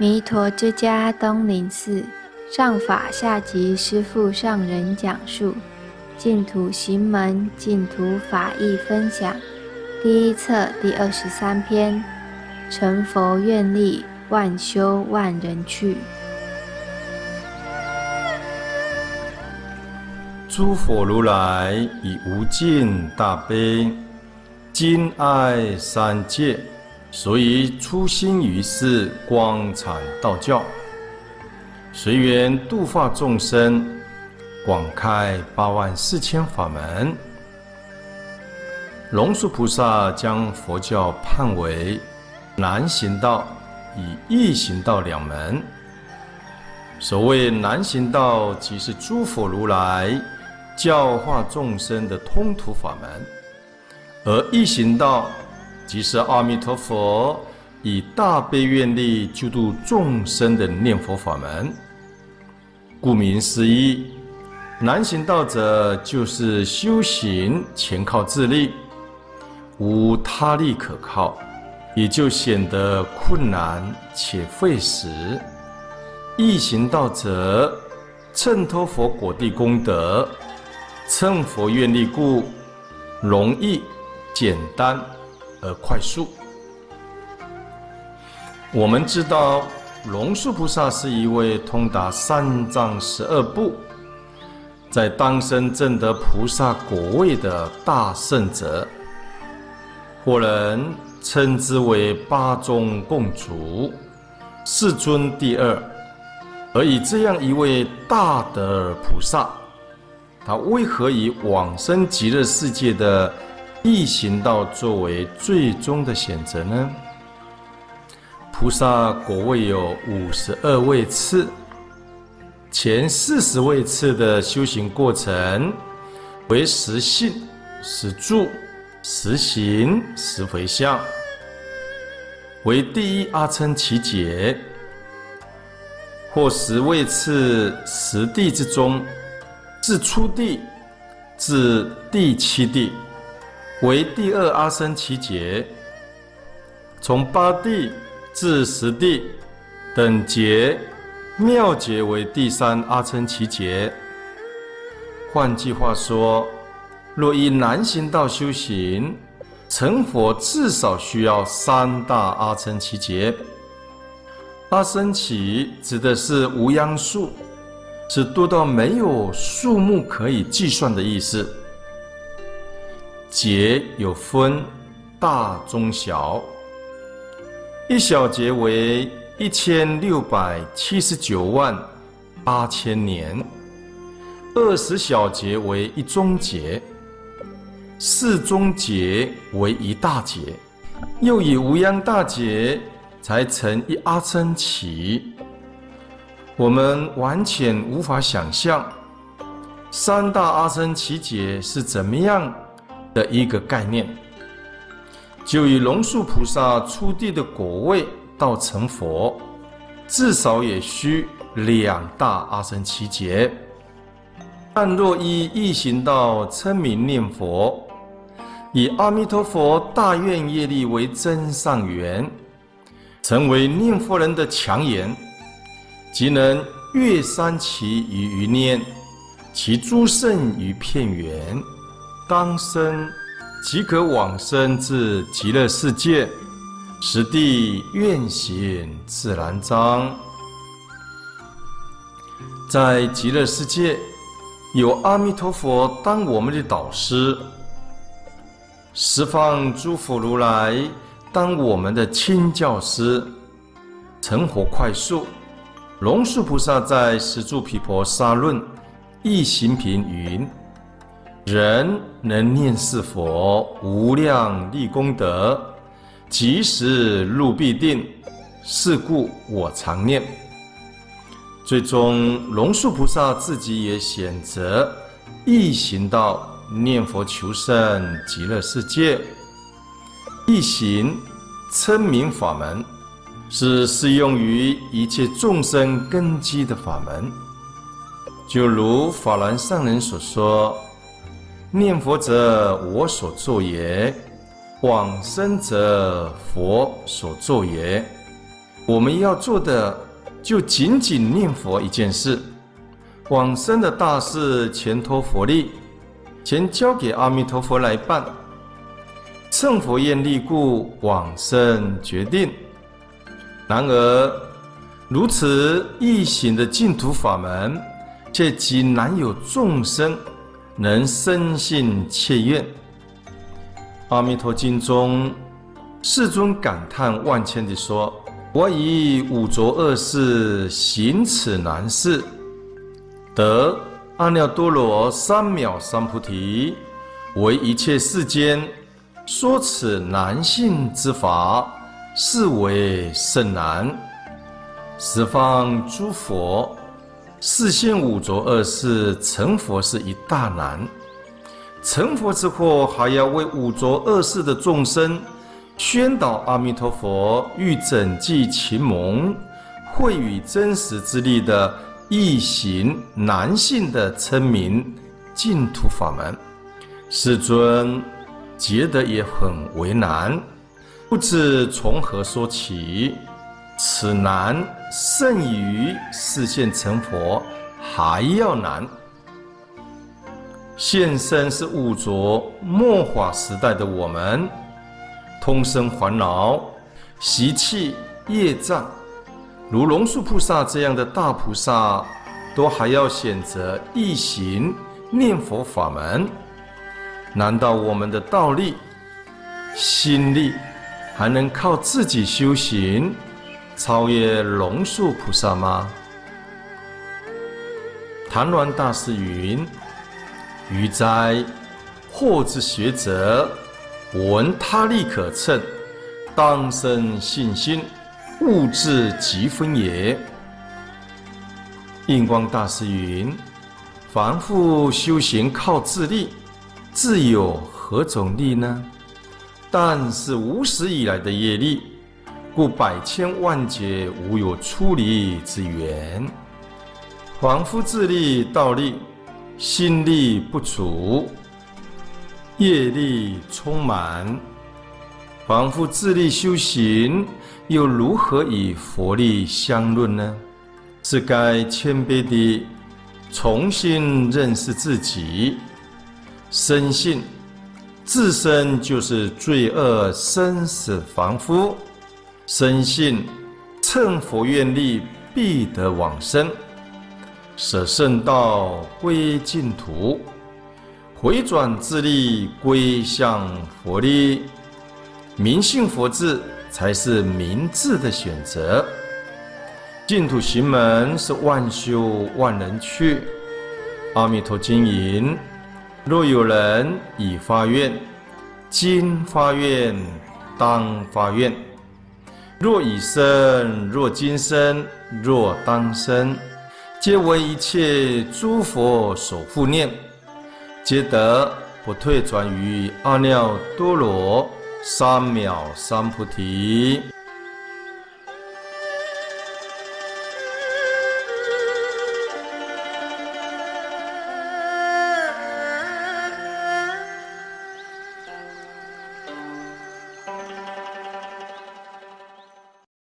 弥陀之家东林寺上法下寂师父上人讲述净土行门净土法义分享第一册第23篇，成佛愿力，万修万人去。诸佛如来以无尽大悲，精爱三界，所以出心于世光阐道教，随缘度化众生，广开84000法门。龙树菩萨将佛教判为难行道与易行道两门。所谓难行道，即是诸佛如来教化众生的通途法门，而易行道即是阿弥陀佛以大悲愿力救度众生的念佛法门。顾名思义，难行道者就是修行全靠自力，无他力可靠，也就显得困难且费时；易行道者衬托佛果地功德，趁佛愿力故，容易简单而快速。我们知道龙树菩萨是一位通达3藏12部，在当生证得菩萨果位的大圣者，后人称之为8宗共主，世尊第2。而以这样一位大德菩萨，他为何以往生极乐世界的易行道作为最终的选择呢？菩萨果位有52位次，前40位次的修行过程为实信、实住、实行、实回向，为第一阿僧祇劫，或10位次十地之中，自初地至第7地。为第二阿僧祇劫，从8地至10地等劫妙劫为第3阿僧祇劫。换句话说，若依难行道修行成佛，至少需要3大阿僧祇劫。阿僧祇指的是无央数，是多到没有数目可以计算的意思。劫有分大、中、小，1小劫为1679万8000年，20小劫为1中劫，4中劫为1大劫，又以无央大劫才成1阿僧祇。我们完全无法想象3大阿僧祇劫是怎么样的一个概念。就以龙树菩萨初地的果位到成佛，至少也需2大阿僧祇劫。但若依易行道称名念佛，以阿弥陀佛大愿业力为真上缘，成为念佛人的强言，即能越三其于余念，其诸圣于片缘，当生即可往生至极乐世界，十地愿行自然彰。在极乐世界，有阿弥陀佛当我们的导师，十方诸佛如来当我们的亲教师，成佛快速。龙树菩萨在十住毗婆沙论一行品云：人能念是佛无量力功德，即时入必定，是故我常念。最终龙树菩萨自己也选择易行道念佛求生极乐世界。易行称名法门是适用于一切众生根基的法门，就如法然上人所说：念佛者我所作也，往生者佛所作也，我们要做的就仅仅念佛一件事，往生的大事全托佛力，全交给阿弥陀佛来办。乘佛愿力故，往生决定。然而，如此易行的净土法门，却极难有众生能深信切愿。《阿弥陀经》中，世尊感叹万千地说：“我以五浊恶世行此难事，得阿耨多罗三藐三菩提，为一切世间说此难信之法，是为甚难。十方诸佛示现五浊恶世，成佛是一大难。成佛之后，还要为五浊恶世的众生。”宣导阿弥陀佛欲拯济其蒙，惠与真实之力的易行难信的称名净土法门，世尊觉得也很为难，不知从何说起。此难甚于示现成佛还要难。现身是五浊末法时代的我们。通生烦恼、习气、业障，如龙树菩萨这样的大菩萨，都还要选择易行念佛法门。难道我们的道力、心力还能靠自己修行，超越龙树菩萨吗？谭鸾大师云：“余哉，惑之学者！”闻他力可乘，当生信心，悟至即分也。印光大师云：“凡夫修行靠自力，自有何种力呢？但是无始以来的业力，故百千万劫无有出离之缘。凡夫自力、道力、心力不足。”业力充满，凡夫自力修行，又如何与佛力相论呢？是该谦卑地重新认识自己，深信自身就是罪恶生死凡夫，深信乘佛愿力必得往生，舍圣道归净土。回转自力，归向佛力，明信佛智才是明智的选择。净土行门是万修万人去。阿弥陀经云：“若有人已发愿，今发愿，当发愿；若已生，若今生，若当生，皆为一切诸佛所护念。”皆得不退转于阿耨多罗三藐三菩提。